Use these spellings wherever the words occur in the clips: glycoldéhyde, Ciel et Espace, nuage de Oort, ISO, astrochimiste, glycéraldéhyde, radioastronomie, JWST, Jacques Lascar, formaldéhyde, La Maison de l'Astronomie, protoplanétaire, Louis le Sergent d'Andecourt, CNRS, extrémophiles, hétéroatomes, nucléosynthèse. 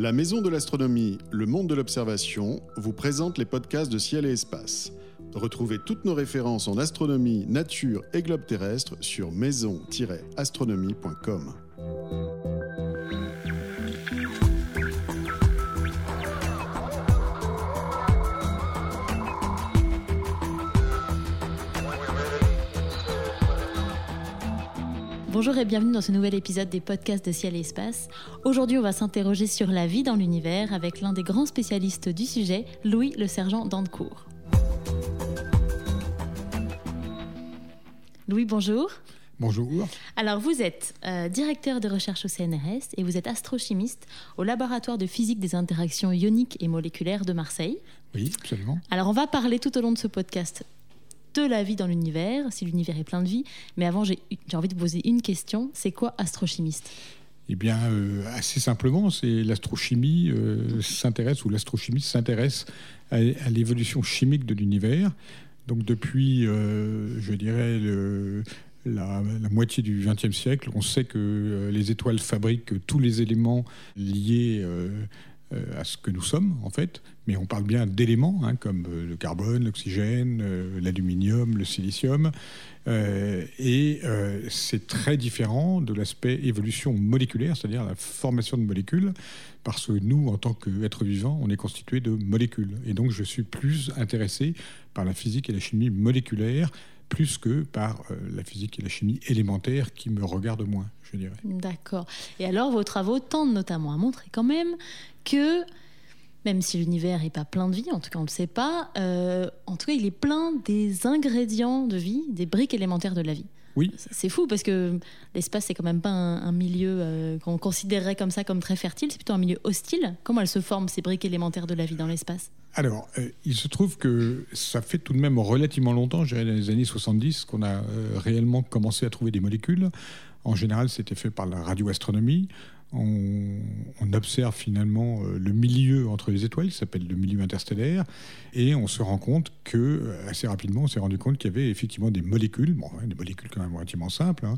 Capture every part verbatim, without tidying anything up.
La Maison de l'Astronomie, le monde de l'observation, vous présente les podcasts de Ciel et Espace. Retrouvez toutes nos références en astronomie, nature et globe terrestre sur maison tiret astronomie point com. Bonjour et bienvenue dans ce nouvel épisode des podcasts de Ciel et Espace. Aujourd'hui, on va s'interroger sur la vie dans l'univers avec l'un des grands spécialistes du sujet, Louis le Sergent d'Andecourt. Louis, bonjour. Bonjour. Alors, vous êtes euh, directeur de recherche au C N R S et vous êtes astrochimiste au laboratoire de physique des interactions ioniques et moléculaires de Marseille. Oui, absolument. Alors, on va parler tout au long de ce podcast de la vie dans l'univers, si l'univers est plein de vie. Mais avant, j'ai, j'ai envie de poser une question. C'est quoi astrochimiste ? Eh bien, euh, assez simplement, c'est l'astrochimie euh, s'intéresse, ou l'astrochimiste s'intéresse à, à l'évolution chimique de l'univers. Donc depuis, euh, je dirais, le, la, la moitié du vingtième siècle, on sait que euh, les étoiles fabriquent tous les éléments liés euh, à ce que nous sommes, en fait, mais on parle bien d'éléments, hein, comme le carbone, l'oxygène, euh, l'aluminium, le silicium, euh, et euh, c'est très différent de l'aspect évolution moléculaire, c'est-à-dire la formation de molécules, parce que nous, en tant qu'êtres vivants, on est constitués de molécules, et donc je suis plus intéressé par la physique et la chimie moléculaire, plus que par euh, la physique et la chimie élémentaire qui me regardent moins, je dirais. D'accord. Et alors, vos travaux tendent notamment à montrer quand même que, même si l'univers n'est pas plein de vie, en tout cas on ne le sait pas, euh, en tout cas il est plein des ingrédients de vie, des briques élémentaires de la vie. Oui. C'est fou parce que l'espace, c'est quand même pas un, un milieu euh, qu'on considérerait comme ça comme très fertile, c'est plutôt un milieu hostile. Comment elles se forment, ces briques élémentaires de la vie dans l'espace ? Alors, euh, il se trouve que ça fait tout de même relativement longtemps, je dirais dans les années soixante-dix, qu'on a euh, réellement commencé à trouver des molécules. En général, c'était fait par la radioastronomie. On, on observe finalement le milieu entre les étoiles, qui s'appelle le milieu interstellaire, et on se rend compte que, assez rapidement, on s'est rendu compte qu'il y avait effectivement des molécules, bon, des molécules quand même relativement simples, hein,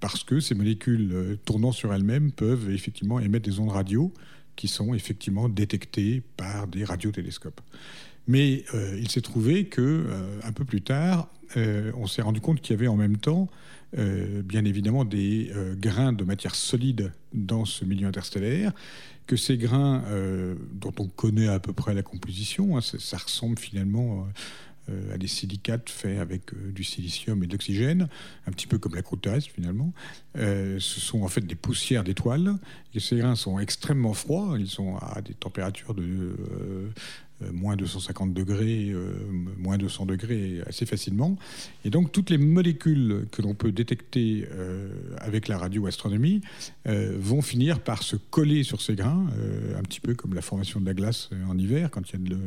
parce que ces molécules tournant sur elles-mêmes peuvent effectivement émettre des ondes radio qui sont effectivement détectées par des radiotélescopes. Mais euh, il s'est trouvé que, euh, un peu plus tard, euh, on s'est rendu compte qu'il y avait en même temps, euh, bien évidemment, des euh, grains de matière solide dans ce milieu interstellaire, que ces grains, euh, dont on connaît à peu près la composition, hein, ça, ça ressemble finalement euh, à des silicates faits avec euh, du silicium et de l'oxygène, un petit peu comme la croûte terrestre finalement. Euh, ce sont en fait des poussières d'étoiles, et ces grains sont extrêmement froids, ils sont à des températures de... Euh, Euh, moins deux cent cinquante degrés, euh, moins deux cents degrés assez facilement. Et donc, toutes les molécules que l'on peut détecter euh, avec la radioastronomie euh, vont finir par se coller sur ces grains, euh, un petit peu comme la formation de la glace en hiver, quand il y a de,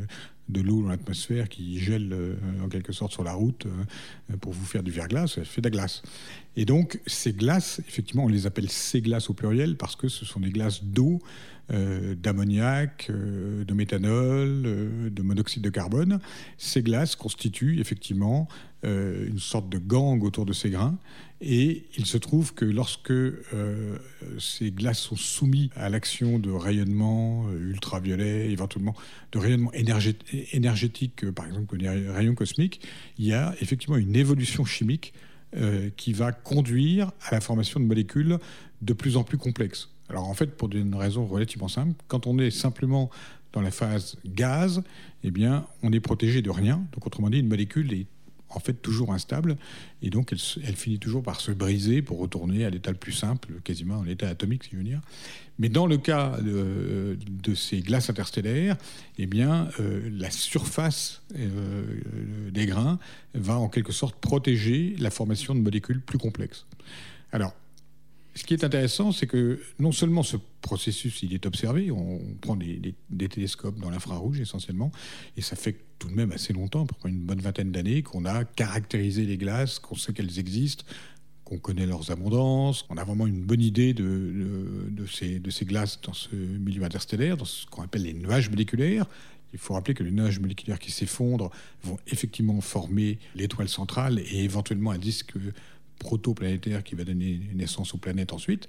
de l'eau dans l'atmosphère qui gèle euh, en quelque sorte sur la route euh, pour vous faire du verglas, ça fait de la glace. Et donc, ces glaces, effectivement, on les appelle ces glaces au pluriel parce que ce sont des glaces d'eau, Euh, d'ammoniac, euh, de méthanol, euh, de monoxyde de carbone. Ces glaces constituent effectivement euh, une sorte de gangue autour de ces grains. Et il se trouve que lorsque euh, ces glaces sont soumises à l'action de rayonnements ultraviolets, éventuellement de rayonnements énergé- énergétiques, par exemple les rayons cosmiques, il y a effectivement une évolution chimique euh, qui va conduire à la formation de molécules de plus en plus complexes. Alors en fait, pour une raison relativement simple, quand on est simplement dans la phase gaz, eh bien, on est protégé de rien. Donc autrement dit, une molécule est en fait toujours instable et donc elle, elle finit toujours par se briser pour retourner à l'état le plus simple, quasiment en état atomique, si je veux dire. Mais dans le cas de, de ces glaces interstellaires, eh bien, euh, la surface euh, des grains va en quelque sorte protéger la formation de molécules plus complexes. Alors, ce qui est intéressant, c'est que non seulement ce processus il est observé, on prend des, des, des télescopes dans l'infrarouge essentiellement, et ça fait tout de même assez longtemps, pour une bonne vingtaine d'années, qu'on a caractérisé les glaces, qu'on sait qu'elles existent, qu'on connaît leurs abondances, on a vraiment une bonne idée de, de, de, ces, de ces glaces dans ce milieu interstellaire, dans ce qu'on appelle les nuages moléculaires. Il faut rappeler que les nuages moléculaires qui s'effondrent vont effectivement former l'étoile centrale et éventuellement un disque protoplanétaire qui va donner naissance aux planètes ensuite.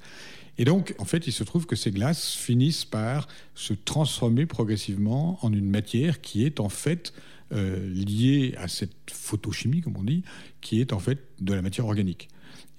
Et donc, en fait, il se trouve que ces glaces finissent par se transformer progressivement en une matière qui est en fait euh, liée à cette photochimie, comme on dit, qui est en fait de la matière organique.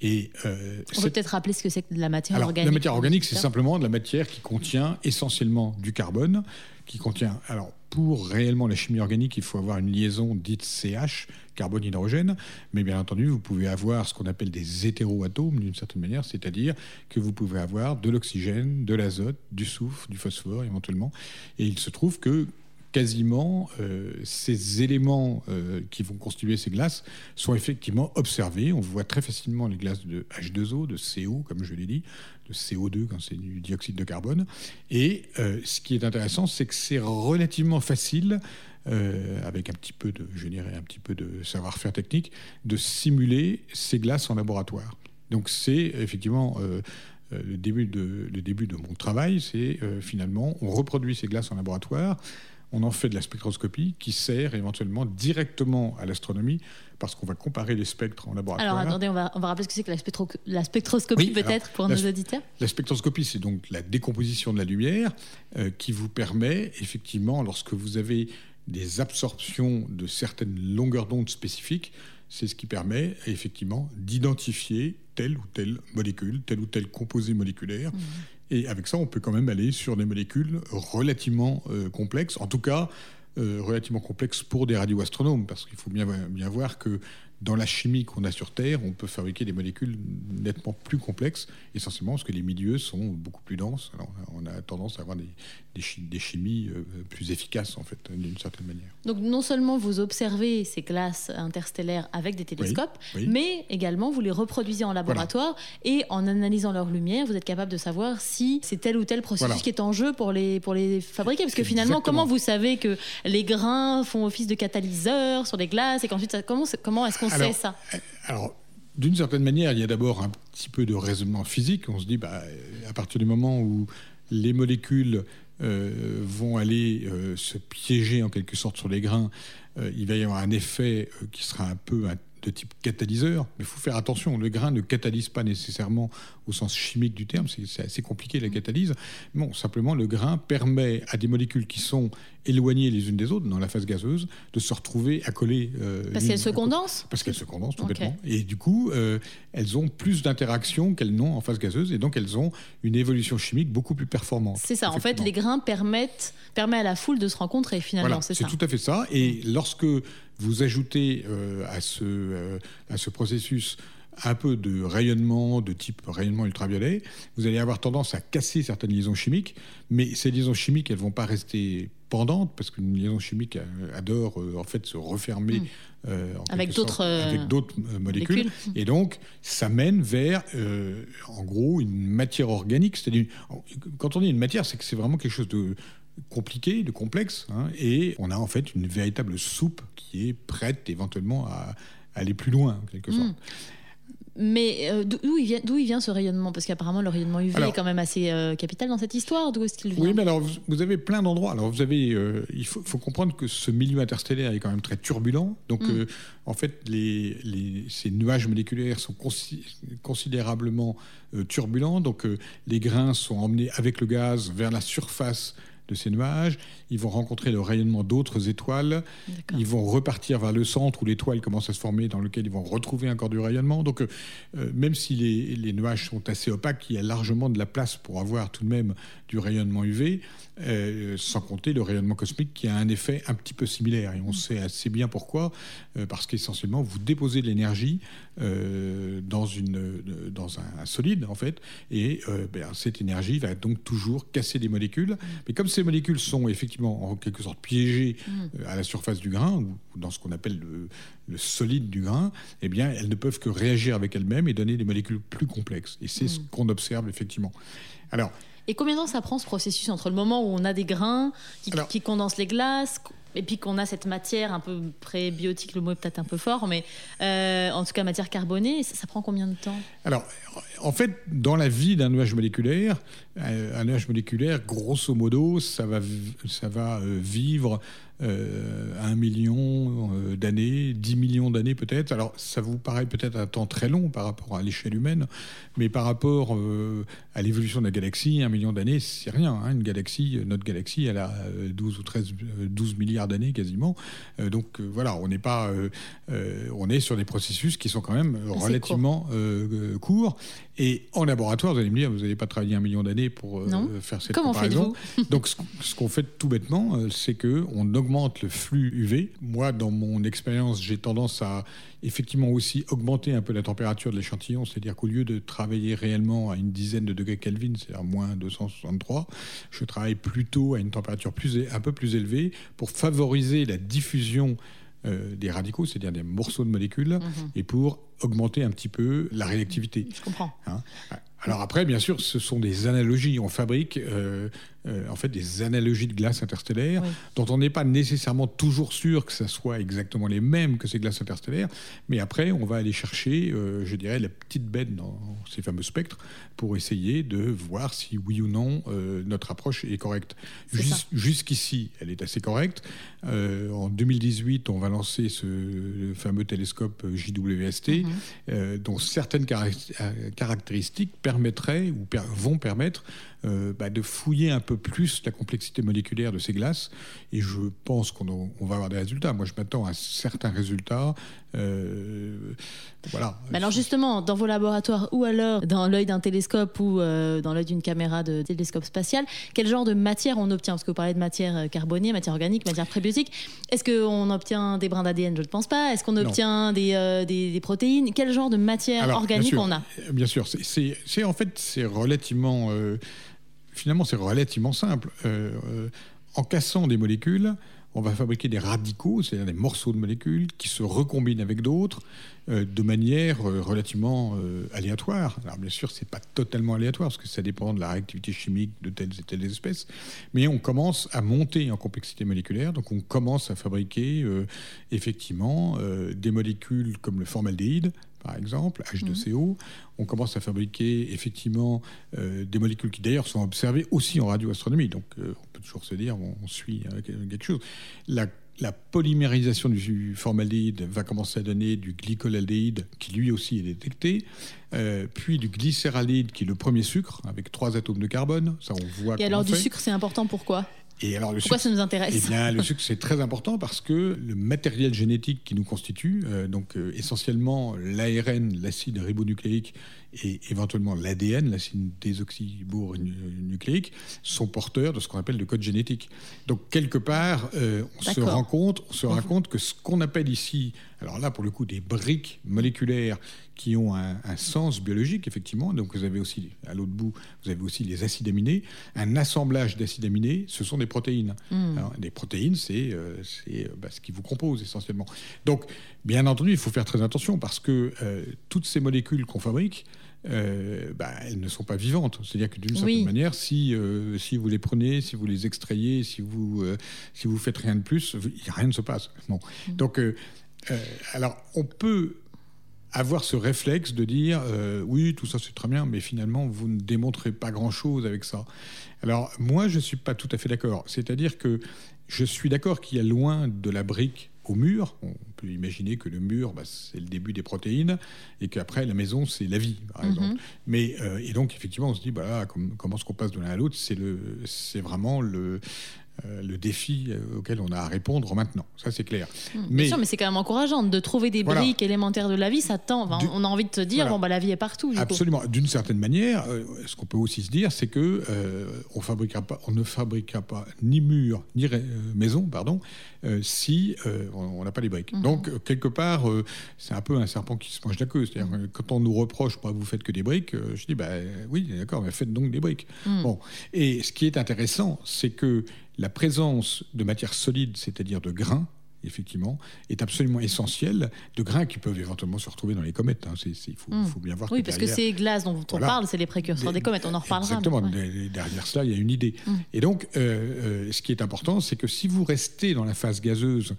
Et euh, on peut peut-être rappeler ce que c'est que de la matière alors, organique. La matière organique, c'est simplement de la matière qui contient essentiellement du carbone, qui contient... Alors, pour réellement la chimie organique, il faut avoir une liaison dite C H, carbone-hydrogène, mais bien entendu, vous pouvez avoir ce qu'on appelle des hétéroatomes, d'une certaine manière, c'est-à-dire que vous pouvez avoir de l'oxygène, de l'azote, du soufre, du phosphore, éventuellement. Et il se trouve que, quasiment, euh, ces éléments euh, qui vont constituer ces glaces sont effectivement observés. On voit très facilement les glaces de H deux O, de C O, comme je l'ai dit, de C O deux quand c'est du dioxyde de carbone. Et euh, ce qui est intéressant, c'est que c'est relativement facile, euh, avec un petit peu de, je dirais, un petit peu de savoir-faire technique, de simuler ces glaces en laboratoire. Donc c'est effectivement... Euh, Le début, de, le début de mon travail, c'est euh, finalement, on reproduit ces glaces en laboratoire, on en fait de la spectroscopie qui sert éventuellement directement à l'astronomie parce qu'on va comparer les spectres en laboratoire. Alors attendez, on va, on va rappeler ce que c'est que la, spectro- la spectroscopie oui, peut-être pour nos auditeurs. La spectroscopie, c'est donc la décomposition de la lumière euh, qui vous permet effectivement, lorsque vous avez des absorptions de certaines longueurs d'onde spécifiques, c'est ce qui permet effectivement d'identifier telle ou telle molécule, tel ou tel composé moléculaire. Mmh. Et avec ça, on peut quand même aller sur des molécules relativement euh, complexes, en tout cas euh, relativement complexes pour des radioastronomes, parce qu'il faut bien, bien voir que dans la chimie qu'on a sur Terre, on peut fabriquer des molécules nettement plus complexes, essentiellement parce que les milieux sont beaucoup plus denses. Alors, on a tendance à avoir des, des, chi- des chimies plus efficaces, en fait, d'une certaine manière. Donc, non seulement vous observez ces glaces interstellaires avec des télescopes, oui, oui. mais également vous les reproduisez en laboratoire voilà. et en analysant leur lumière, vous êtes capable de savoir si c'est tel ou tel processus voilà. qui est en jeu pour les, pour les fabriquer. Parce que finalement, Exactement. comment vous savez que les grains font office de catalyseur sur les glaces et qu'ensuite, ça, comment, comment est-ce qu'on Alors, c'est ça. Alors, d'une certaine manière, il y a d'abord un petit peu de raisonnement physique. On se dit, bah, à partir du moment où les molécules euh, vont aller euh, se piéger en quelque sorte sur les grains, euh, il va y avoir un effet euh, qui sera un peu un, de type catalyseur. Mais il faut faire attention, le grain ne catalyse pas nécessairement au sens chimique du terme. C'est, c'est assez compliqué, la catalyse. Bon, simplement, le grain permet à des molécules qui sont éloignées les unes des autres, dans la phase gazeuse, de se retrouver accolées. Euh, parce qu'elles se condensent Parce qu'elles se condensent, tout bêtement. Okay. Et du coup, euh, elles ont plus d'interactions qu'elles n'ont en phase gazeuse, et donc elles ont une évolution chimique beaucoup plus performante. C'est ça, en fait, les grains permettent, permettent à la foule de se rencontrer, finalement, voilà, c'est, c'est ça. C'est tout à fait ça, et lorsque vous ajoutez euh, à, ce, euh, à ce processus un peu de rayonnement, de type rayonnement ultraviolet, vous allez avoir tendance à casser certaines liaisons chimiques, mais ces liaisons chimiques, elles ne vont pas rester pendantes, parce qu'une liaison chimique adore euh, en fait se refermer mmh. euh, en avec, d'autres, sorte, euh, avec d'autres euh, molécules. molécules. Et donc, ça mène vers, euh, en gros, une matière organique. C'est-à-dire, quand on dit une matière, c'est que c'est vraiment quelque chose de compliqué, de complexe, hein, et on a en fait une véritable soupe qui est prête éventuellement à, à aller plus loin, en quelque sorte. Mmh. Mais euh, d'où, il vient, d'où il vient ce rayonnement ? Parce qu'apparemment, le rayonnement U V alors, est quand même assez euh, capital dans cette histoire. D'où est-ce qu'il vient ? Oui, mais alors, vous, vous avez plein d'endroits. Alors, vous avez, euh, il faut, faut comprendre que ce milieu interstellaire est quand même très turbulent. Donc, mmh. euh, en fait, les, les, ces nuages moléculaires sont consi- considérablement euh, turbulents. Donc, euh, les grains sont emmenés avec le gaz vers la surface de ces nuages, ils vont rencontrer le rayonnement d'autres étoiles, D'accord. ils vont repartir vers le centre où l'étoile commence à se former, dans lequel ils vont retrouver encore du rayonnement. Donc, euh, même si les, les nuages sont assez opaques, il y a largement de la place pour avoir tout de même du rayonnement U V, euh, sans compter le rayonnement cosmique qui a un effet un petit peu similaire. Et on sait assez bien pourquoi, euh, parce qu'essentiellement, vous déposez de l'énergie euh, dans, une, euh, dans un, un solide, en fait, et euh, ben, cette énergie va donc toujours casser des molécules. Mais comme ces molécules sont effectivement en quelque sorte piégées mmh. à la surface du grain, ou dans ce qu'on appelle le, le solide du grain, eh bien, elles ne peuvent que réagir avec elles-mêmes et donner des molécules plus complexes. Et c'est mmh. ce qu'on observe effectivement. Alors, et combien de temps ça prend ce processus entre le moment où on a des grains qui, alors, qui condensent les glaces et puis qu'on a cette matière un peu prébiotique, le mot est peut-être un peu fort, mais euh, en tout cas matière carbonée, ça, ça prend combien de temps ? Alors, en fait, dans la vie d'un nuage moléculaire, un nuage moléculaire, grosso modo, ça va, ça va vivre euh, un million d'années, dix millions d'années peut-être. Alors, ça vous paraît peut-être un temps très long par rapport à l'échelle humaine, mais par rapport euh, à l'évolution de la galaxie, un million d'années, c'est rien. Hein. Une galaxie, notre galaxie, elle a douze ou treize, douze milliards d'années quasiment. Euh, donc, euh, voilà, on n'est pas... Euh, euh, on est sur des processus qui sont quand même assez relativement court. euh, courts. Et en laboratoire, vous allez me dire, vous n'avez pas travaillé un million d'années pour euh, faire cette Comment comparaison. Donc, ce, ce qu'on fait tout bêtement, euh, c'est qu'on augmente le flux U V. Moi, dans mon expérience, j'ai tendance à effectivement aussi augmenter un peu la température de l'échantillon. C'est-à-dire qu'au lieu de travailler réellement à une dizaine de degrés Kelvin, c'est-à-dire moins deux cent soixante-trois, je travaille plutôt à une température plus, un peu plus élevée pour favoriser la diffusion Euh, des radicaux, c'est-à-dire des morceaux de molécules, mmh. et pour augmenter un petit peu la réactivité. Je comprends. Hein ? Alors après, bien sûr, ce sont des analogies. On fabrique euh, euh, en fait des analogies de glace interstellaire, oui. dont on n'est pas nécessairement toujours sûr que ça soit exactement les mêmes que ces glaces interstellaires. Mais après, on va aller chercher, euh, je dirais, la petite bête dans ces fameux spectres pour essayer de voir si oui ou non euh, notre approche est correcte. Jus- jusqu'ici, elle est assez correcte. Euh, en deux mille dix-huit, on va lancer ce fameux télescope J W S T, mmh. euh, dont certaines caractéristiques permettraient ou per- vont permettre euh, bah, de fouiller un peu plus la complexité moléculaire de ces glaces. Et je pense qu'on a, on va avoir des résultats. Moi, je m'attends à certains résultats. Euh, voilà. Bah alors justement, dans vos laboratoires ou alors dans l'œil d'un télescope ou euh, dans l'œil d'une caméra de télescope spatial, quel genre de matière on obtient ? Parce que vous parlez de matière carbonée, matière organique, matière prébiotique. Est-ce qu'on obtient des brins d'A D N ? Je ne pense pas. Est-ce qu'on obtient des, euh, des, des protéines ? Quel genre de matière alors, organique bien sûr, on a ? Bien sûr, c'est... c'est, c'est en fait, c'est relativement, euh, finalement, c'est relativement simple. Euh, euh, en cassant des molécules, on va fabriquer des radicaux, c'est-à-dire des morceaux de molécules qui se recombinent avec d'autres euh, de manière euh, relativement euh, aléatoire. Alors bien sûr, c'est pas totalement aléatoire parce que ça dépend de la réactivité chimique de telles et telles espèces, mais on commence à monter en complexité moléculaire. Donc on commence à fabriquer euh, effectivement euh, des molécules comme le formaldéhyde, par exemple, H deux C O. Mmh. On commence à fabriquer effectivement euh, des molécules qui d'ailleurs sont observées aussi en radioastronomie. Donc euh, on peut toujours se dire, on, on suit euh, quelque chose. La, la polymérisation du formaldéhyde va commencer à donner du glycoldéhyde qui lui aussi est détecté. Euh, puis du glycéraldéhyde qui est le premier sucre avec trois atomes de carbone. Ça, on voit. Et alors du sucre, c'est important, pourquoi ? Et alors, le Pourquoi sucre, ça nous intéresse ? Eh bien, le sucre, c'est très important parce que le matériel génétique qui nous constitue, euh, donc euh, essentiellement l'A R N, l'acide ribonucléique, et éventuellement l'A D N, l'acide désoxyribonucléique, sont porteurs de ce qu'on appelle le code génétique. Donc, quelque part, euh, on D'accord. se rend compte, on se rend compte que ce qu'on appelle ici, alors là, pour le coup, des briques moléculaires qui ont un, un sens biologique, effectivement. Donc, vous avez aussi, à l'autre bout, vous avez aussi les acides aminés. Un assemblage d'acides aminés, ce sont des protéines. Mmh. Alors, des protéines, c'est, euh, c'est bah, ce qui vous compose, essentiellement. Donc, bien entendu, il faut faire très attention parce que euh, toutes ces molécules qu'on fabrique, Euh, bah, elles ne sont pas vivantes. C'est-à-dire que d'une certaine oui. manière, si, euh, si vous les prenez, si vous les extrayez, si vous euh, si vous faites rien de plus, rien ne se passe. Bon. Mmh. Donc, euh, euh, alors, on peut avoir ce réflexe de dire euh, oui, tout ça c'est très bien, mais finalement vous ne démontrez pas grand-chose avec ça. Alors moi, je suis pas tout à fait d'accord. C'est-à-dire que je suis d'accord qu'il y a loin de la brique au mur. On peut imaginer que le mur, bah, c'est le début des protéines et qu'après, la maison, c'est la vie, par exemple. Mm-hmm. Mais, euh, et donc, effectivement, on se dit, bah, là, com- comment est-ce qu'on passe de l'un à l'autre ? C'est, le, c'est vraiment le, euh, le défi auquel on a à répondre maintenant. Ça, c'est clair. Mm, mais, bien sûr, mais c'est quand même encourageant de trouver des voilà. briques élémentaires de la vie. Ça tend. Enfin, du, on a envie de te dire, voilà. bon, bah, la vie est partout. Du Absolument. Coup. D'une certaine manière, euh, ce qu'on peut aussi se dire, c'est qu'on euh, ne fabriquera pas ni mur, ni ré- maison, pardon, euh, si... Euh, on n'a pas les briques. Mmh. Donc, quelque part, euh, c'est un peu un serpent qui se mange la queue. C'est-à-dire, quand on nous reproche, bah, vous faites que des briques, euh, je dis, bah, oui, d'accord, mais faites donc des briques. Mmh. Bon. Et ce qui est intéressant, c'est que la présence de matière solide, c'est-à-dire de grains, effectivement, est absolument essentiel, de grains qui peuvent éventuellement se retrouver dans les comètes. Hein. C'est, c'est, il faut, mmh. faut bien voir oui, que derrière... Oui, parce que ces glaces dont on voilà, parle, c'est les précurseurs des, des comètes, on en reparlera. Exactement, mais, ouais. derrière cela, il y a une idée. Mmh. Et donc, euh, euh, ce qui est important, c'est que si vous restez dans la phase gazeuse,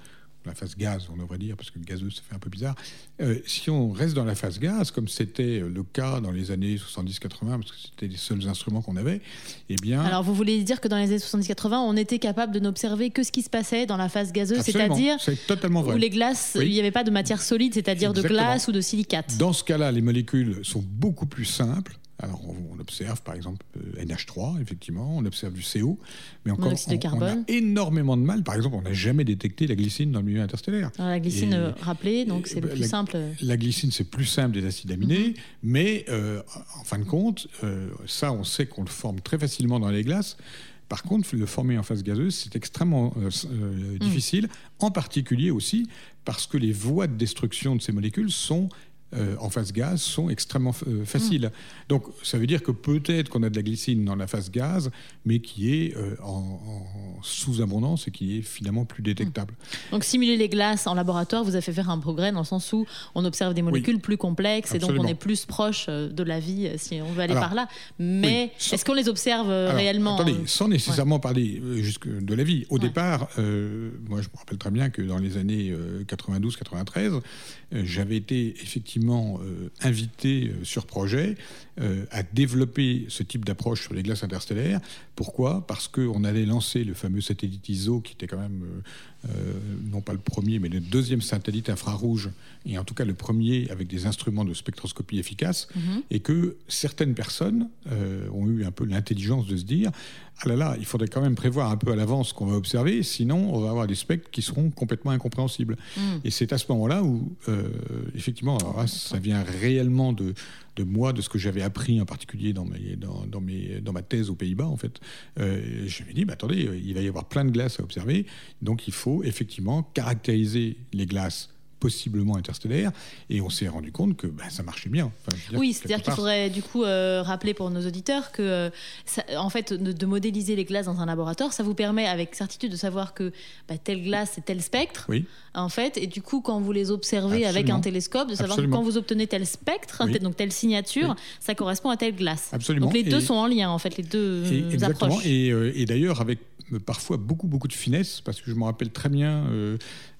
la phase gaz, on devrait dire, parce que gazeuse, ça fait un peu bizarre. Euh, si on reste dans la phase gaz, comme c'était le cas dans les années soixante-dix quatre-vingt, parce que c'était les seuls instruments qu'on avait, eh bien... Alors, vous voulez dire que dans les années soixante-dix quatre-vingt, on était capable de n'observer que ce qui se passait dans la phase gazeuse, absolument, c'est-à-dire... c'est totalement vrai. Où les glaces, oui. il n'y avait pas de matière solide, c'est-à-dire exactement. De glace ou de silicate. Dans ce cas-là, les molécules sont beaucoup plus simples. Alors, on observe, par exemple, N H trois, effectivement, on observe du C O, mais encore, on, on a énormément de mal. Par exemple, on n'a jamais détecté la glycine dans le milieu interstellaire. Alors, la glycine, et, rappelez, donc c'est bah, plus la, simple. La glycine, c'est plus simple des acides aminés, mm-hmm. mais euh, en fin de compte, euh, ça, on sait qu'on le forme très facilement dans les glaces. Par contre, le former en phase gazeuse, c'est extrêmement euh, euh, difficile, mm. en particulier aussi parce que les voies de destruction de ces molécules sont... Euh, en phase gaz sont extrêmement euh, faciles. Mmh. Donc ça veut dire que peut-être qu'on a de la glycine dans la phase gaz, mais qui est euh, en, en sous-abondance et qui est finalement plus détectable. Mmh. Donc simuler les glaces en laboratoire vous a fait faire un progrès dans le sens où on observe des molécules oui. plus complexes absolument. Et donc on est plus proche de la vie si on veut aller alors, par là. Mais oui, sans... est-ce qu'on les observe alors, réellement attendez, sans nécessairement ouais. parler jusque de la vie. Au ouais. départ, euh, moi je me rappelle très bien que dans les années quatre-vingt-douze quatre-vingt-treize, euh, j'avais été effectivement Euh, invité euh, sur projet euh, à développer ce type d'approche sur les glaces interstellaires. Pourquoi ? Parce qu'on allait lancer le fameux satellite I S O qui était quand même euh, euh, non pas le premier mais le deuxième satellite infrarouge et en tout cas le premier avec des instruments de spectroscopie efficaces mmh. et que certaines personnes euh, ont eu un peu l'intelligence de se dire ah là là, il faudrait quand même prévoir un peu à l'avance ce qu'on va observer, sinon on va avoir des spectres qui seront complètement incompréhensibles. Mmh. Et c'est à ce moment-là où, euh, effectivement, alors là, ça vient réellement de, de moi, de ce que j'avais appris en particulier dans, mes, dans, dans, mes, dans ma thèse aux Pays-Bas, en fait. Euh, je me dis, bah, attendez, il va y avoir plein de glaces à observer, donc il faut effectivement caractériser les glaces possiblement interstellaire, et on s'est rendu compte que ben, ça marchait bien. Enfin, je veux dire, oui, c'est-à-dire part... qu'il faudrait du coup euh, rappeler pour nos auditeurs que, euh, ça, en fait, de, de modéliser les glaces dans un laboratoire, ça vous permet avec certitude de savoir que bah, telle glace, c'est tel spectre, oui. en fait, et du coup, quand vous les observez absolument. Avec un télescope, de savoir absolument. Que quand vous obtenez tel spectre, oui. donc telle signature, oui. ça correspond à telle glace. Absolument. Donc les deux et... sont en lien, en fait, les deux et, exactement. Approches. Et, euh, et d'ailleurs, avec parfois beaucoup, beaucoup de finesse, parce que je me rappelle très bien... Euh,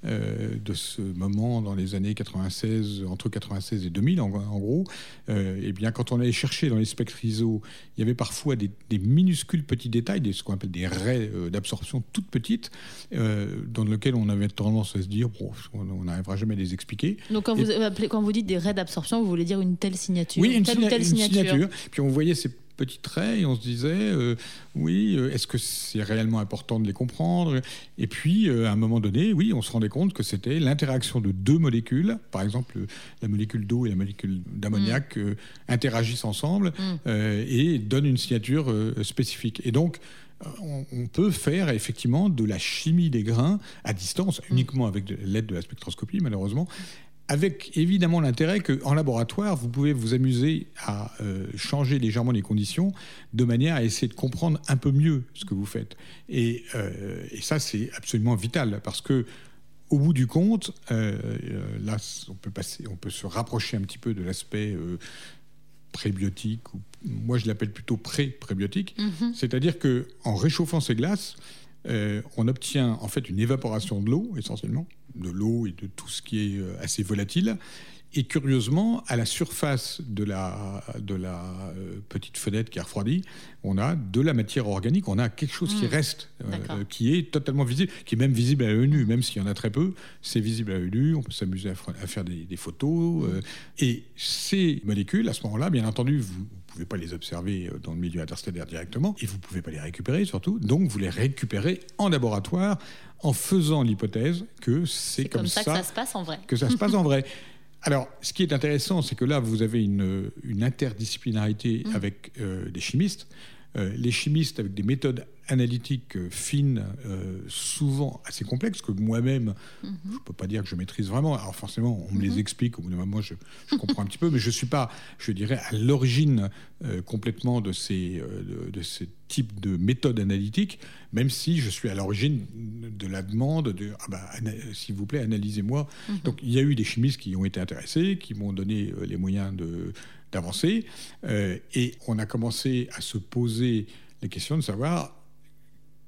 Euh, de ce moment dans les années quatre-vingt-seize, entre quatre-vingt-seize et deux mille en, en gros, euh, eh bien, quand on allait chercher dans les spectres I S O, il y avait parfois des, des minuscules petits détails, des, ce qu'on appelle des raies euh, d'absorption toutes petites, euh, dans lesquelles on avait tendance à se dire bon, on n'arrivera jamais à les expliquer. Donc quand, et, vous, appelez, quand vous dites des raies d'absorption, vous voulez dire une telle signature, oui, une telle signa- ou telle une signature. signature. Puis on voyait ces petits traits et on se disait euh, oui, euh, est-ce que c'est réellement important de les comprendre ? Et puis euh, à un moment donné, oui, on se rendait compte que c'était l'interaction de deux molécules, par exemple euh, la molécule d'eau et la molécule d'ammoniac mmh. euh, interagissent ensemble mmh. euh, et donnent une signature euh, spécifique. Et donc on peut faire effectivement de la chimie des grains à distance, mmh. uniquement avec de l'aide de la spectroscopie malheureusement, avec évidemment l'intérêt qu'en laboratoire, vous pouvez vous amuser à euh, changer légèrement les conditions de manière à essayer de comprendre un peu mieux ce que vous faites. Et, euh, et ça, c'est absolument vital parce que au bout du compte, euh, là, on peut, passer, on peut se rapprocher un petit peu de l'aspect euh, prébiotique, ou, moi je l'appelle plutôt pré-prébiotique, mm-hmm. c'est-à-dire qu'en réchauffant ces glaces, Euh, on obtient en fait une évaporation de l'eau, essentiellement, de l'eau et de tout ce qui est assez volatile. Et curieusement, à la surface de la, de la euh, petite fenêtre qui a refroidi, on a de la matière organique, on a quelque chose mmh. qui reste, euh, qui est totalement visible, qui est même visible à l'œil nu, même s'il y en a très peu, c'est visible à l'œil nu, on peut s'amuser à, à faire des, des photos. Euh, et ces molécules, à ce moment-là, bien entendu, vous Vous ne pouvez pas les observer dans le milieu interstellaire directement, et vous ne pouvez pas les récupérer surtout, donc vous les récupérez en laboratoire en faisant l'hypothèse que c'est, c'est comme, comme ça, ça que ça se passe en vrai. Que ça se passe en vrai. Alors, ce qui est intéressant, c'est que là, vous avez une, une interdisciplinarité mmh. avec euh, des chimistes, euh, les chimistes avec des méthodes analytique fine, euh, souvent assez complexe, que moi-même, mm-hmm. je ne peux pas dire que je maîtrise vraiment. Alors forcément, on me mm-hmm. les explique, au bout d'un moment, je, je comprends un petit peu, mais je ne suis pas, je dirais, à l'origine euh, complètement de ces, euh, de, de ces types de méthodes analytiques, même si je suis à l'origine de la demande de ah ben, ana- s'il vous plaît, analysez-moi. Mm-hmm. Donc il y a eu des chimistes qui ont été intéressés, qui m'ont donné euh, les moyens de, d'avancer, euh, et on a commencé à se poser la question de savoir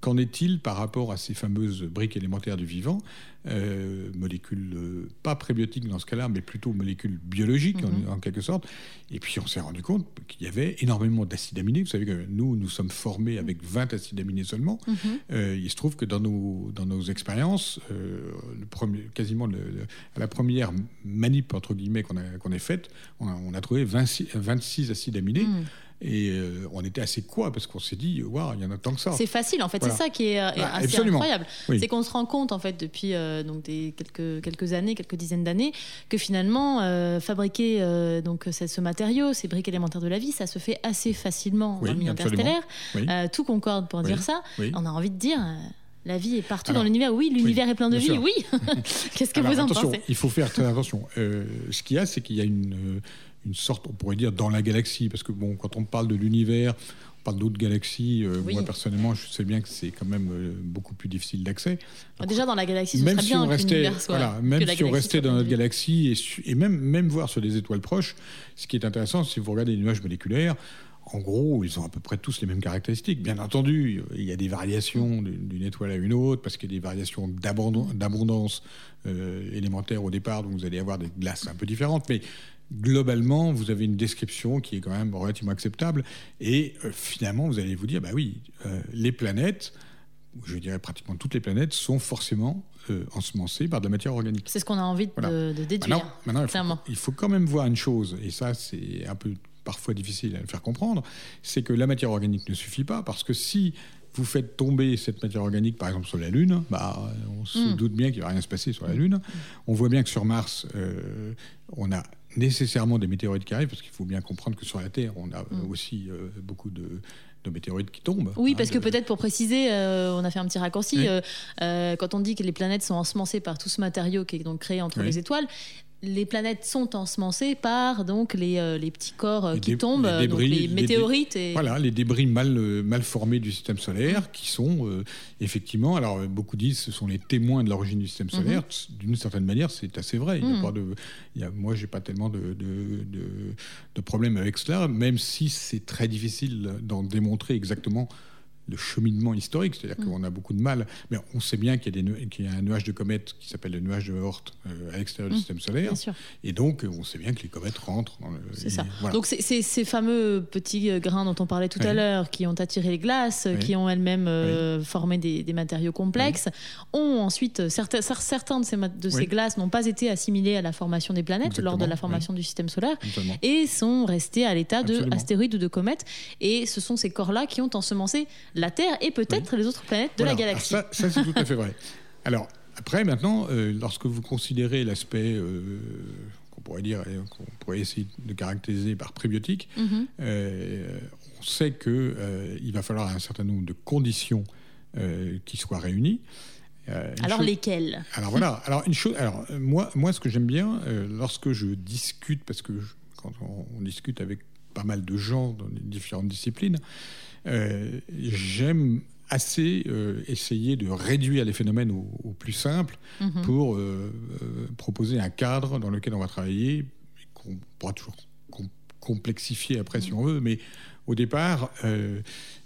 qu'en est-il par rapport à ces fameuses briques élémentaires du vivant, euh, molécules euh, pas prébiotiques dans ce cas-là, mais plutôt molécules biologiques mm-hmm. en, en quelque sorte. Et puis on s'est rendu compte qu'il y avait énormément d'acides aminés. Vous savez que nous, nous sommes formés avec vingt acides aminés seulement. Mm-hmm. Euh, il se trouve que dans nos, dans nos expériences, euh, le premier, quasiment le, le, la première manip, entre guillemets, qu'on a, qu'on a faite, on a, on a trouvé vingt-six acides aminés. Mm-hmm. Et euh, on était assez quoi parce qu'on s'est dit waouh, il y en a tant que ça. C'est facile en fait, voilà. C'est ça qui est euh, ah, assez absolument. Incroyable, oui. C'est qu'on se rend compte en fait depuis euh, donc des quelques quelques années, quelques dizaines d'années, que finalement euh, fabriquer euh, donc ce, ce matériau, ces briques élémentaires de la vie, ça se fait assez facilement oui, dans le milieu interstellaire. Oui. Euh, tout concorde pour oui. dire ça. Oui. On a envie de dire. Euh, La vie est partout alors, dans l'univers. Oui, l'univers oui, est plein de vie. Sûr. Oui. Qu'est-ce que alors, vous en pensez ? Il faut faire très attention. Euh, ce qu'il y a, c'est qu'il y a une, une sorte, on pourrait dire, dans la galaxie. Parce que bon, quand on parle de l'univers, on parle d'autres galaxies. Euh, oui. Moi, personnellement, je sais bien que c'est quand même euh, beaucoup plus difficile d'accès. Donc, déjà, dans la galaxie, ce serait si bien on restait, que l'univers soit... Voilà, même si on restait dans notre galaxie et, et même, même voir sur des étoiles proches, ce qui est intéressant, si vous regardez les nuages moléculaires, en gros, ils ont à peu près tous les mêmes caractéristiques. Bien entendu, il y a des variations d'une étoile à une autre, parce qu'il y a des variations d'abondance euh, élémentaire au départ, donc vous allez avoir des glaces un peu différentes, mais globalement, vous avez une description qui est quand même relativement acceptable, et euh, finalement, vous allez vous dire, bah oui, euh, les planètes, je dirais pratiquement toutes les planètes, sont forcément euh, ensemencées par de la matière organique. C'est ce qu'on a envie de, voilà. de, de déduire, maintenant, maintenant, il faut, clairement. Il faut quand même voir une chose, et ça, c'est un peu... parfois difficile à le faire comprendre, c'est que la matière organique ne suffit pas, parce que si vous faites tomber cette matière organique, par exemple sur la Lune, bah, on se mmh. doute bien qu'il ne va rien se passer sur la Lune. Mmh. On voit bien que sur Mars, euh, on a nécessairement des météorites qui arrivent, parce qu'il faut bien comprendre que sur la Terre, on a mmh. aussi euh, beaucoup de... de météorites qui tombent. Oui, parce hein, que de... peut-être pour préciser, euh, on a fait un petit raccourci, oui. euh, euh, quand on dit que les planètes sont ensemencées par tout ce matériau qui est donc créé entre oui. les étoiles, les planètes sont ensemencées par donc, les, euh, les petits corps les dé- qui tombent, les, débris, donc les météorites. Les dé- et... Voilà, les débris mal, mal formés du système solaire mmh. qui sont euh, effectivement, alors beaucoup disent ce sont les témoins de l'origine du système solaire, mmh. d'une certaine manière c'est assez vrai. Il y a mmh. pas de, il y a, moi j'ai pas tellement de, de, de, de problèmes avec cela, même si c'est très difficile d'en démontrer exactement le cheminement historique, c'est-à-dire mmh. qu'on a beaucoup de mal, mais on sait bien qu'il y a, des nu- qu'il y a un nuage de comètes qui s'appelle le nuage de Oort euh, à l'extérieur mmh. du système solaire, et donc on sait bien que les comètes rentrent dans le... C'est ça. Voilà. Donc c'est, c'est ces fameux petits grains dont on parlait tout oui. à l'heure, qui ont attiré les glaces, oui. qui ont elles-mêmes euh, oui. formé des, des matériaux complexes, oui. ont ensuite, certains, certains de ces, mat- de ces oui. glaces n'ont pas été assimilés à la formation des planètes, exactement. Lors de la formation oui. du système solaire, exactement. Et sont restés à l'état absolument. De astéroïdes ou de comètes, et ce sont ces corps-là qui ont ensemencé la Terre et peut-être oui. les autres planètes de voilà. la galaxie. Ça, ça, c'est tout à fait vrai. Alors, après, maintenant, euh, lorsque vous considérez l'aspect euh, qu'on pourrait dire, qu'on pourrait essayer de caractériser par prébiotique, mm-hmm. euh, on sait qu'il euh, va falloir un certain nombre de conditions euh, qui soient réunies. Euh, alors, chose... lesquelles ? Alors, voilà. Alors, une chose... alors moi, moi, ce que j'aime bien, euh, lorsque je discute, parce que je... quand on, on discute avec pas mal de gens dans les différentes disciplines, Euh, j'aime assez euh, essayer de réduire les phénomènes au, au plus simple mmh. pour euh, euh, proposer un cadre dans lequel on va travailler, qu'on pourra toujours com- complexifier après mmh. si on veut, mais au départ, euh,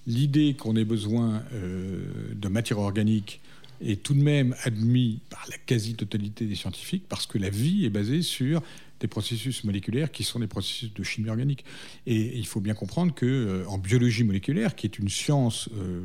l'idée qu'on ait besoin euh, de matière organique est tout de même admise par la quasi-totalité des scientifiques, parce que la vie est basée sur des processus moléculaires qui sont des processus de chimie organique. Et il faut bien comprendre que euh, en biologie moléculaire, qui est une science euh,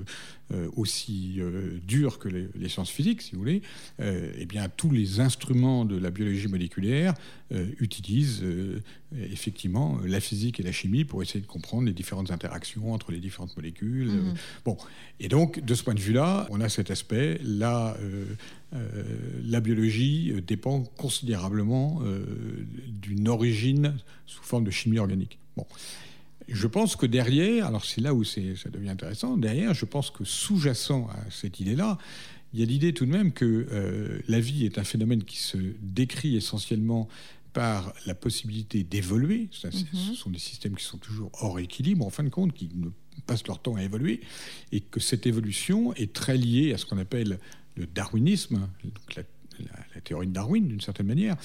euh, aussi euh, dure que les, les sciences physiques, si vous voulez, euh, eh bien, tous les instruments de la biologie moléculaire euh, utilisent euh, effectivement la physique et la chimie pour essayer de comprendre les différentes interactions entre les différentes molécules. Mmh. Euh, bon. Et donc, de ce point de vue-là, on a cet aspect. Là, euh, euh, la biologie dépend considérablement euh, d'une origine sous forme de chimie organique. Bon. Je pense que derrière, alors c'est là où c'est, ça devient intéressant, derrière, je pense que sous-jacent à cette idée-là, il y a l'idée tout de même que euh, la vie est un phénomène qui se décrit essentiellement par la possibilité d'évoluer. Ça, mm-hmm. Ce sont des systèmes qui sont toujours hors équilibre, en fin de compte, qui ne passent leur temps à évoluer, et que cette évolution est très liée à ce qu'on appelle le darwinisme, donc la La, la théorie de Darwin, d'une certaine manière.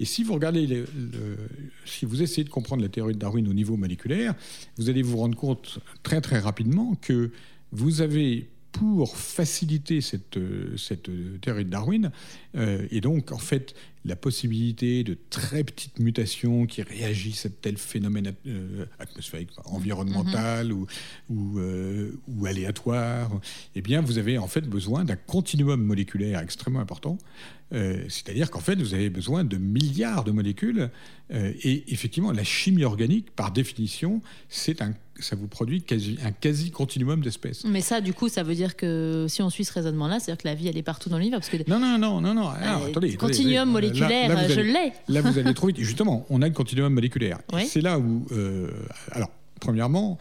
Et si vous regardez, le, le, si vous essayez de comprendre la théorie de Darwin au niveau moléculaire, vous allez vous rendre compte très très rapidement que vous avez, pour faciliter cette, cette théorie de Darwin, euh, et donc en fait la possibilité de très petites mutations qui réagissent à tel phénomène euh, atmosphérique, environnemental mm-hmm. ou, ou, euh, ou aléatoire, eh bien vous avez en fait besoin d'un continuum moléculaire extrêmement important, euh, c'est-à-dire qu'en fait vous avez besoin de milliards de molécules, euh, et effectivement la chimie organique par définition c'est un ça vous produit quasi, un quasi-continuum d'espèces. Mais ça, du coup, ça veut dire que si on suit ce raisonnement-là, c'est-à-dire que la vie, elle est partout dans l'univers parce que... Non, non, non, non, non. Alors, euh, attendez, continuum attendez, moléculaire, là, là, je allez, l'ai. Là, vous allez trop vite. Justement, on a le continuum moléculaire. Oui. C'est là où... Euh, alors, premièrement,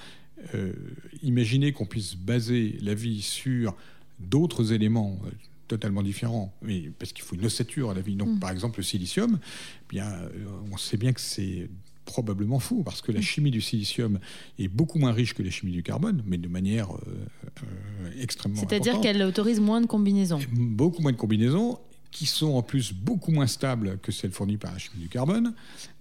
euh, imaginez qu'on puisse baser la vie sur d'autres éléments... Euh, totalement différent, mais parce qu'il faut une ossature à la vie. Donc, mmh. par exemple, le silicium, eh bien, on sait bien que c'est probablement faux, parce que la chimie du silicium est beaucoup moins riche que la chimie du carbone, mais de manière euh, euh, extrêmement importante. C'est-à-dire qu'elle autorise moins de combinaisons. Beaucoup moins de combinaisons, qui sont en plus beaucoup moins stables que celles fournies par la chimie du carbone.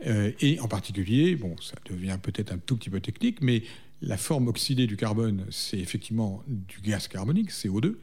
Euh, et en particulier, bon, ça devient peut-être un tout petit peu technique, mais... La forme oxydée du carbone, c'est effectivement du gaz carbonique, C O deux,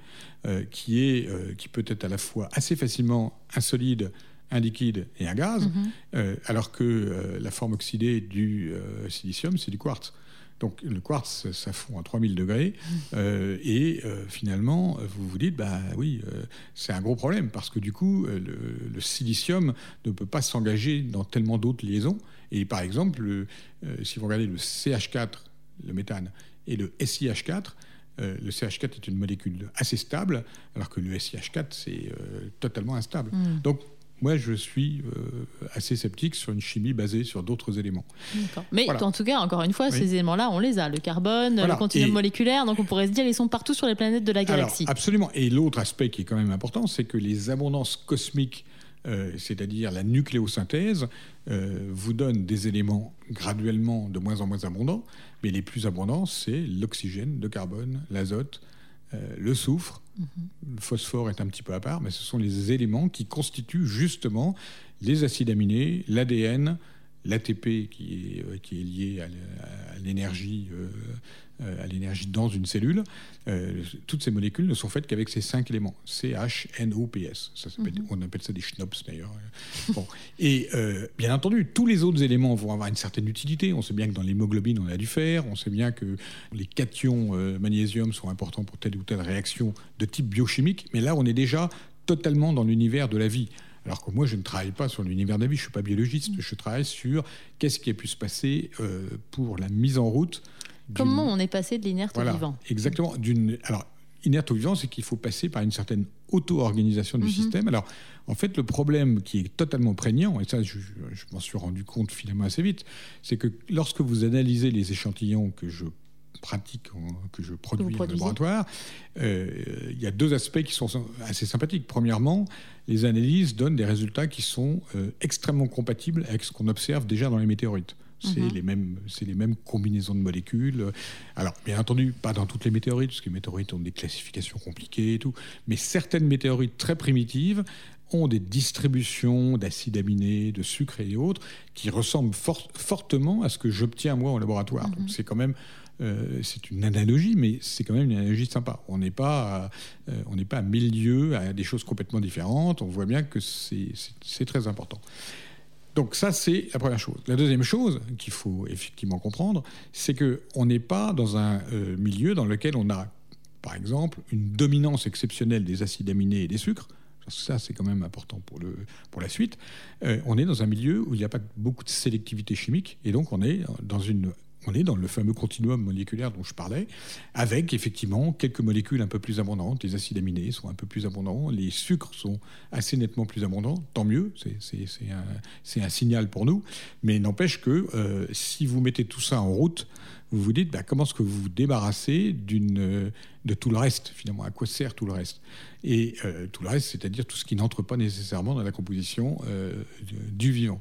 euh, qui, est, euh, qui peut être à la fois assez facilement un solide, un liquide et un gaz, mm-hmm. euh, alors que euh, la forme oxydée du euh, silicium, c'est du quartz. Donc le quartz, ça fond à trois mille degrés, euh, et euh, finalement, vous vous dites, bah oui, euh, c'est un gros problème, parce que du coup, euh, le, le silicium ne peut pas s'engager dans tellement d'autres liaisons. Et par exemple, le, euh, si vous regardez le C H quatre, le méthane, et le S I H quatre. Euh, le C H quatre est une molécule assez stable, alors que le S I H quatre, c'est euh, totalement instable. Mmh. Donc, moi, je suis euh, assez sceptique sur une chimie basée sur d'autres éléments. D'accord. Mais voilà. En tout cas, encore une fois, oui. Ces éléments-là, on les a. Le carbone, voilà. Le continuum et... moléculaire, donc on pourrait se dire ils sont partout sur les planètes de la galaxie. Alors, absolument. Et l'autre aspect qui est quand même important, c'est que les abondances cosmiques, Euh, c'est-à-dire la nucléosynthèse, euh, vous donne des éléments graduellement de moins en moins abondants, mais les plus abondants, c'est l'oxygène, le carbone, l'azote, euh, le soufre, mm-hmm. le phosphore est un petit peu à part, mais ce sont les éléments qui constituent justement les acides aminés, l'A D N, l'A T P qui est, euh, qui est lié à, à l'énergie, euh, euh, à l'énergie dans une cellule. Euh, toutes ces molécules ne sont faites qu'avec ces cinq éléments. C H N O P S. Ça s'appelle, mm-hmm. On appelle ça des schnapps d'ailleurs. Bon. Et euh, bien entendu, tous les autres éléments vont avoir une certaine utilité. On sait bien que dans l'hémoglobine, on a du fer. On sait bien que les cations euh, magnésium sont importants pour telle ou telle réaction de type biochimique. Mais là, on est déjà totalement dans l'univers de la vie. Alors que moi, je ne travaille pas sur l'univers de la vie, je ne suis pas biologiste, je travaille sur qu'est-ce qui a pu se passer euh, pour la mise en route. D'une... Comment on est passé de l'inerte voilà, au vivant ? Exactement. D'une... Alors, inerte au vivant, c'est qu'il faut passer par une certaine auto-organisation du mm-hmm. système. Alors, en fait, le problème qui est totalement prégnant, et ça, je, je m'en suis rendu compte finalement assez vite, c'est que lorsque vous analysez les échantillons que je pratique que je produis au laboratoire, euh, il y a deux aspects qui sont assez sympathiques. Premièrement, les analyses donnent des résultats qui sont euh, extrêmement compatibles avec ce qu'on observe déjà dans les météorites. C'est, mmh. les mêmes, c'est les mêmes combinaisons de molécules. Alors, bien entendu, pas dans toutes les météorites, parce que les météorites ont des classifications compliquées et tout, mais certaines météorites très primitives ont des distributions d'acides aminés, de sucres et autres, qui ressemblent fort, fortement à ce que j'obtiens moi en laboratoire. Mmh. Donc, c'est quand même... Euh, c'est une analogie, mais c'est quand même une analogie sympa. On n'est pas, euh, on n'est pas à mille lieues, à des choses complètement différentes. On voit bien que c'est, c'est, c'est très important. Donc ça, c'est la première chose. La deuxième chose qu'il faut effectivement comprendre, c'est qu'on n'est pas dans un euh, milieu dans lequel on a, par exemple, une dominance exceptionnelle des acides aminés et des sucres. Ça, c'est quand même important pour, le, pour la suite. Euh, on est dans un milieu où il n'y a pas beaucoup de sélectivité chimique, et donc on est dans une on est dans le fameux continuum moléculaire dont je parlais, avec effectivement quelques molécules un peu plus abondantes. Les acides aminés sont un peu plus abondants, les sucres sont assez nettement plus abondants, tant mieux, c'est, c'est, c'est, un, c'est un signal pour nous. Mais n'empêche que euh, si vous mettez tout ça en route, vous vous dites, bah, comment est-ce que vous vous débarrassez d'une, de tout le reste, finalement ? À quoi sert tout le reste ? Et euh, tout le reste, c'est-à-dire tout ce qui n'entre pas nécessairement dans la composition euh, du vivant.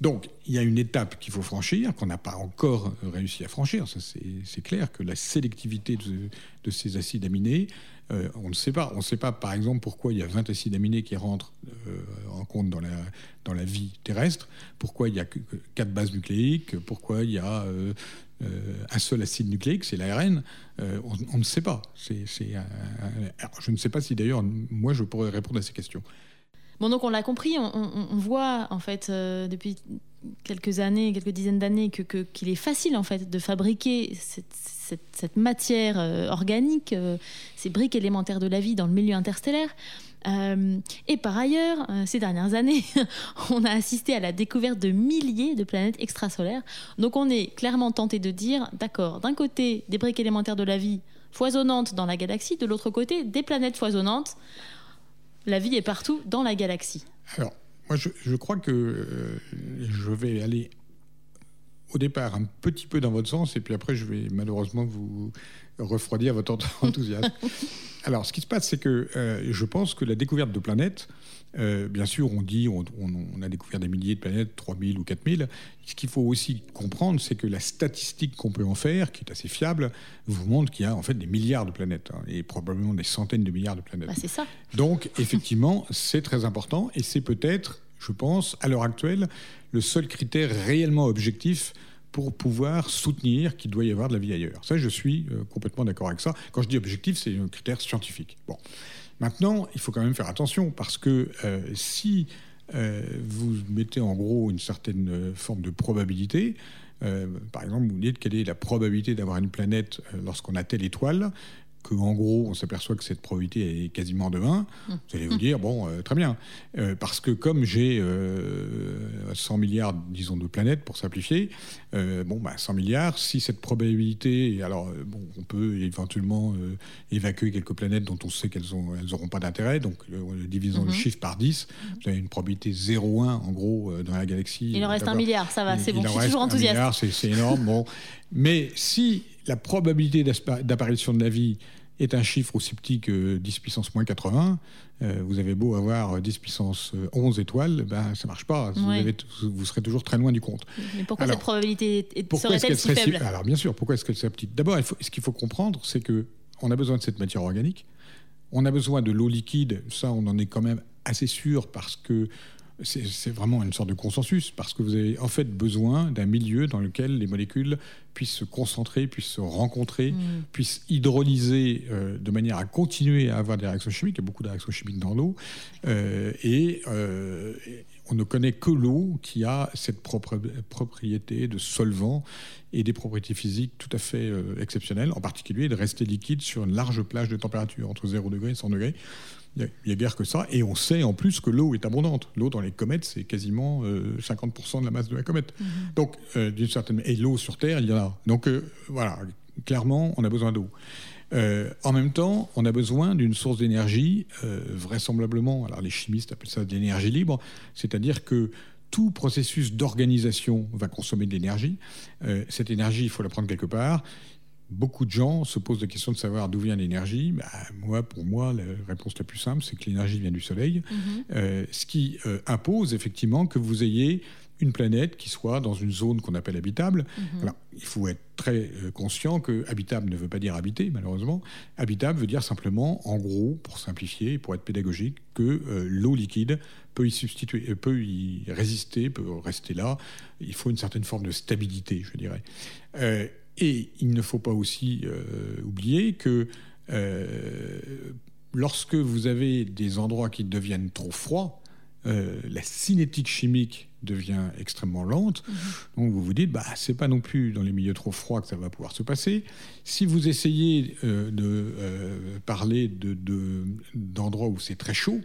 Donc, il y a une étape qu'il faut franchir, qu'on n'a pas encore réussi à franchir. Ça, c'est, c'est clair que la sélectivité de, de ces acides aminés, euh, on ne sait pas. On ne sait pas, par exemple, pourquoi il y a vingt acides aminés qui rentrent euh, en compte dans la, dans la vie terrestre, pourquoi il y a quatre bases nucléiques, pourquoi il y a euh, euh, un seul acide nucléique, c'est l'A R N. Euh, on, on ne sait pas. C'est, c'est un, un, alors, je ne sais pas si, d'ailleurs, moi, je pourrais répondre à ces questions. Bon, donc on l'a compris, on, on, on voit en fait euh, depuis quelques années, quelques dizaines d'années que, que, qu'il est facile en fait de fabriquer cette, cette, cette matière euh, organique, euh, ces briques élémentaires de la vie dans le milieu interstellaire. Euh, et par ailleurs, euh, ces dernières années, on a assisté à la découverte de milliers de planètes extrasolaires. Donc on est clairement tenté de dire, d'accord, d'un côté des briques élémentaires de la vie foisonnantes dans la galaxie, de l'autre côté des planètes foisonnantes. La vie est partout dans la galaxie. Alors, moi, je, je crois que euh, je vais aller au départ un petit peu dans votre sens, et puis après, je vais malheureusement vous refroidir votre enthousiasme. Alors, ce qui se passe, c'est que euh, je pense que la découverte de planètes, euh, bien sûr, on dit on, on, on a découvert des milliers de planètes, trois mille ou quatre mille. Ce qu'il faut aussi comprendre, c'est que la statistique qu'on peut en faire, qui est assez fiable, vous montre qu'il y a en fait des milliards de planètes, hein, et probablement des centaines de milliards de planètes. Bah, c'est ça. Donc, effectivement, c'est très important, et c'est peut-être, je pense, à l'heure actuelle, le seul critère réellement objectif pour pouvoir soutenir qu'il doit y avoir de la vie ailleurs. Ça, je suis euh, complètement d'accord avec ça. Quand je dis objectif, c'est un critère scientifique. Bon. Maintenant, il faut quand même faire attention, parce que euh, si euh, vous mettez en gros une certaine forme de probabilité, euh, par exemple, vous dites quelle est la probabilité d'avoir une planète euh, lorsqu'on a telle étoile, qu'en gros, on s'aperçoit que cette probabilité est quasiment de un, mmh. vous allez vous dire, bon, euh, très bien. Euh, parce que comme j'ai euh, cent milliards, disons, de planètes, pour simplifier, euh, bon, bah, cent milliards, si cette probabilité... Alors, bon, on peut éventuellement euh, évacuer quelques planètes dont on sait qu'elles ont, elles n'auront pas d'intérêt, donc euh, divisons mmh. le chiffre par dix, mmh. vous avez une probabilité zéro virgule un, en gros, euh, dans la galaxie. Il en reste un milliard, ça va, c'est bon, je suis toujours enthousiaste. Milliard, c'est, c'est énorme, bon. Mais si la probabilité d'apparition de la vie est un chiffre aussi petit que dix puissance moins quatre-vingts, euh, vous avez beau avoir dix puissance onze étoiles, ben, ça ne marche pas, ouais. vous, avez t- vous serez toujours très loin du compte. Mais pourquoi alors, cette probabilité est, pourquoi serait-elle est-ce si serait faible si... Alors bien sûr, pourquoi est-ce qu'elle serait petite ? D'abord, il faut, ce qu'il faut comprendre, c'est qu'on a besoin de cette matière organique, on a besoin de l'eau liquide, ça on en est quand même assez sûr, parce que C'est, c'est vraiment une sorte de consensus, parce que vous avez en fait besoin d'un milieu dans lequel les molécules puissent se concentrer, puissent se rencontrer, mmh. puissent hydrolyser euh, de manière à continuer à avoir des réactions chimiques. Il y a beaucoup de réactions chimiques dans l'eau. Euh, et, euh, et on ne connaît que l'eau qui a cette propre, propriété de solvant et des propriétés physiques tout à fait euh, exceptionnelles, en particulier de rester liquide sur une large plage de température, entre zéro degré et cent degrés. Il n'y a guère que ça. Et on sait en plus que l'eau est abondante. L'eau dans les comètes, c'est quasiment euh, cinquante pour cent de la masse de la comète. Mmh. Donc, euh, d'une certaine... Et l'eau sur Terre, il y en a. Donc, euh, voilà, clairement, on a besoin d'eau. Euh, en même temps, on a besoin d'une source d'énergie, euh, vraisemblablement, alors les chimistes appellent ça de l'énergie libre, c'est-à-dire que tout processus d'organisation va consommer de l'énergie. Euh, cette énergie, il faut la prendre quelque part. Beaucoup de gens se posent la question de savoir d'où vient l'énergie. Bah, moi, pour moi, la réponse la plus simple, c'est que l'énergie vient du Soleil, mmh. euh, ce qui euh, impose effectivement que vous ayez une planète qui soit dans une zone qu'on appelle habitable. Mmh. Alors, il faut être très conscient que habitable ne veut pas dire habité, malheureusement. Habitable veut dire simplement, en gros, pour simplifier, pour être pédagogique, que euh, l'eau liquide peut y substituer, peut y résister, peut rester là. Il faut une certaine forme de stabilité, je dirais. Euh, Et il ne faut pas aussi euh, oublier que euh, lorsque vous avez des endroits qui deviennent trop froids, euh, la cinétique chimique devient extrêmement lente. Mmh. Donc vous vous dites, bah, c'est pas non plus dans les milieux trop froids que ça va pouvoir se passer. Si vous essayez euh, de euh, parler de, de, d'endroits où c'est très chaud,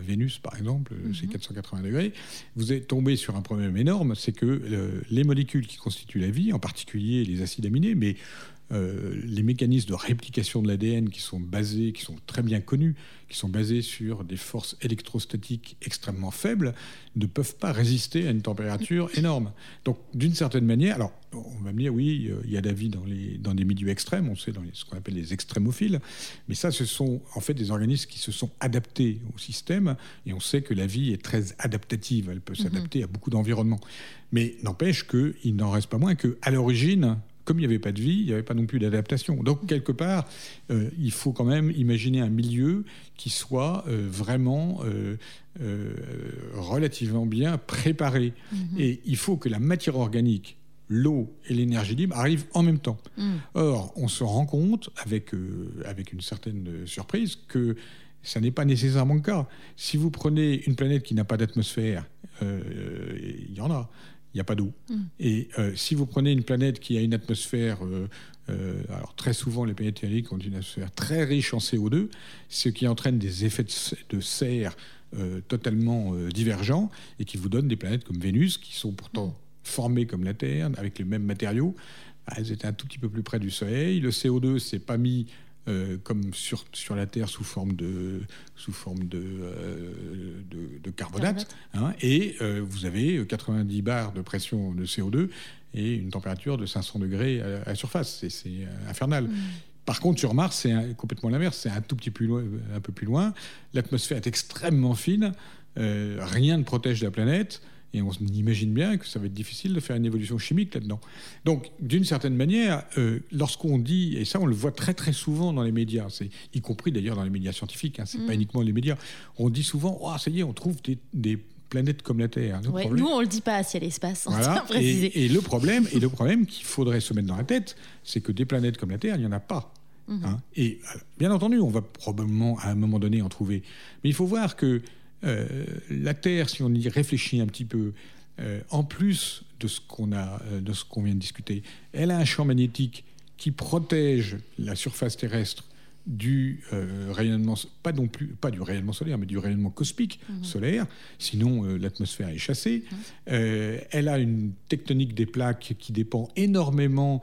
Vénus, par exemple, mm-hmm. c'est quatre cent quatre-vingts degrés, vous êtes tombé sur un problème énorme, c'est que euh, les molécules qui constituent la vie, en particulier les acides aminés, mais euh, les mécanismes de réplication de l'A D N qui sont basés, qui sont très bien connus, qui sont basés sur des forces électrostatiques extrêmement faibles, ne peuvent pas résister à une température énorme. Donc, d'une certaine manière, alors, on va me dire, oui, il y a de la vie dans, les, dans des milieux extrêmes, on sait dans les, ce qu'on appelle les extrémophiles, mais ça, ce sont en fait des organismes qui se sont adaptés au système, et on sait que la vie est très adaptative, elle peut s'adapter mmh. à beaucoup d'environnements. Mais n'empêche qu'il n'en reste pas moins qu'à l'origine, comme il n'y avait pas de vie, il n'y avait pas non plus d'adaptation. Donc, quelque part, euh, il faut quand même imaginer un milieu qui soit euh, vraiment euh, euh, relativement bien préparé. Mm-hmm. Et il faut que la matière organique, l'eau et l'énergie libre arrivent en même temps. Mm. Or, on se rend compte, avec, euh, avec une certaine surprise, que ça n'est pas nécessairement le cas. Si vous prenez une planète qui n'a pas d'atmosphère, euh, il y en a. Il n'y a pas d'eau. Mm. Et euh, si vous prenez une planète qui a une atmosphère, euh, euh, alors très souvent les planètes terrestres ont une atmosphère très riche en C O deux, ce qui entraîne des effets de serre euh, totalement euh, divergents et qui vous donne des planètes comme Vénus, qui sont pourtant mm. formées comme la Terre, avec les mêmes matériaux. Bah, elles étaient un tout petit peu plus près du Soleil. Le C O deux s'est pas mis Euh, comme sur, sur la Terre sous forme de, sous forme de, euh, de, de carbonate. Hein, et euh, vous avez quatre-vingt-dix bars de pression de C O deux et une température de cinq cents degrés à la surface. C'est, c'est infernal. Mmh. Par contre, sur Mars, c'est un, complètement l'inverse. C'est un tout petit peu loin, un peu plus loin. L'atmosphère est extrêmement fine. Euh, rien ne protège la planète. Et on imagine bien que ça va être difficile de faire une évolution chimique là-dedans. Donc, d'une certaine manière, euh, lorsqu'on dit, et ça on le voit très très souvent dans les médias, c'est, y compris d'ailleurs dans les médias scientifiques, hein, c'est mmh. pas uniquement les médias, on dit souvent, oh, ça y est, on trouve des, des planètes comme la Terre. Le ouais, problème, nous, on le dit pas à Ciel et Espace, on voilà, et, préciser. Et le problème, et le problème qu'il faudrait se mettre dans la tête, c'est que des planètes comme la Terre, il n'y en a pas. Mmh. Hein. Et bien entendu, on va probablement à un moment donné en trouver. Mais il faut voir que Euh, la Terre, si on y réfléchit un petit peu, euh, en plus de ce qu'on a, euh, de ce qu'on vient de discuter, elle a un champ magnétique qui protège la surface terrestre du euh, rayonnement, pas non plus, pas du rayonnement solaire, mais du rayonnement cosmique mmh. solaire. Sinon, euh, l'atmosphère est chassée. Mmh. Euh, elle a une tectonique des plaques qui dépend énormément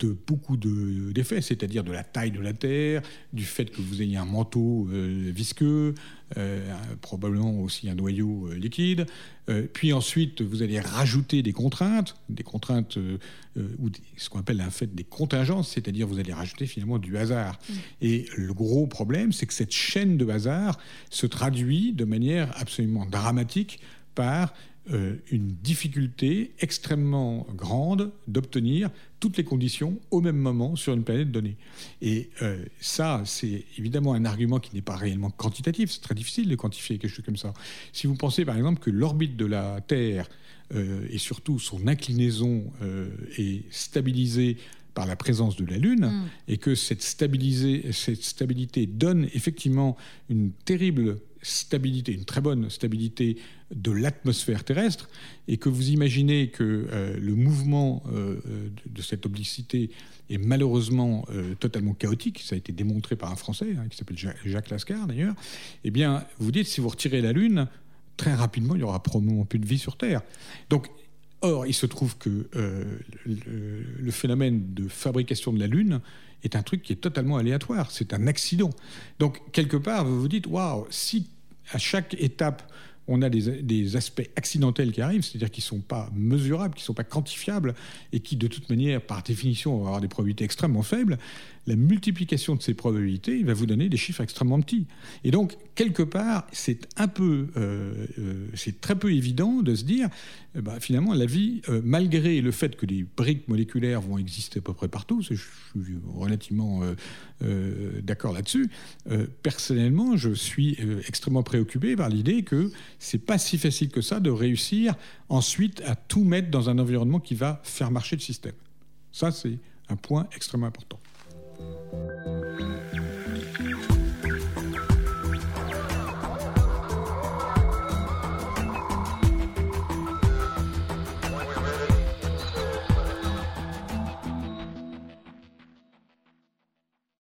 de beaucoup de, d'effets, c'est-à-dire de la taille de la Terre, du fait que vous ayez un manteau euh, visqueux, euh, probablement aussi un noyau euh, liquide. Euh, puis ensuite, vous allez rajouter des contraintes, des contraintes euh, euh, ou des, ce qu'on appelle en fait des contingences, c'est-à-dire vous allez rajouter finalement du hasard. Mmh. Et le gros problème, c'est que cette chaîne de hasard se traduit de manière absolument dramatique par Euh, une difficulté extrêmement grande d'obtenir toutes les conditions au même moment sur une planète donnée. Et euh, ça, c'est évidemment un argument qui n'est pas réellement quantitatif. C'est très difficile de quantifier quelque chose comme ça. Si vous pensez, par exemple, que l'orbite de la Terre euh, et surtout son inclinaison euh, est stabilisée par la présence de la Lune, mmh. et que cette, stabilisée, cette stabilité donne effectivement une terrible stabilité, une très bonne stabilité de l'atmosphère terrestre, et que vous imaginez que euh, le mouvement euh, de, de cette obliquité est malheureusement euh, totalement chaotique, ça a été démontré par un Français, hein, qui s'appelle Jacques Lascar d'ailleurs, eh bien, vous dites, si vous retirez la Lune, très rapidement, il n'y aura probablement plus de vie sur Terre. Donc, or, il se trouve que euh, le, le phénomène de fabrication de la Lune est un truc qui est totalement aléatoire. C'est un accident. Donc, quelque part, vous vous dites, waouh, si à chaque étape, on a des, des aspects accidentels qui arrivent, c'est-à-dire qui ne sont pas mesurables, qui ne sont pas quantifiables, et qui, de toute manière, par définition, vont avoir des probabilités extrêmement faibles, la multiplication de ces probabilités va vous donner des chiffres extrêmement petits. Et donc, quelque part, c'est un peu, euh, euh, c'est très peu évident de se dire, euh, bah, finalement, la vie, euh, malgré le fait que des briques moléculaires vont exister à peu près partout, je suis relativement euh, euh, d'accord là-dessus, euh, personnellement, je suis euh, extrêmement préoccupé par l'idée que c'est pas si facile que ça de réussir ensuite à tout mettre dans un environnement qui va faire marcher le système. Ça, c'est un point extrêmement important.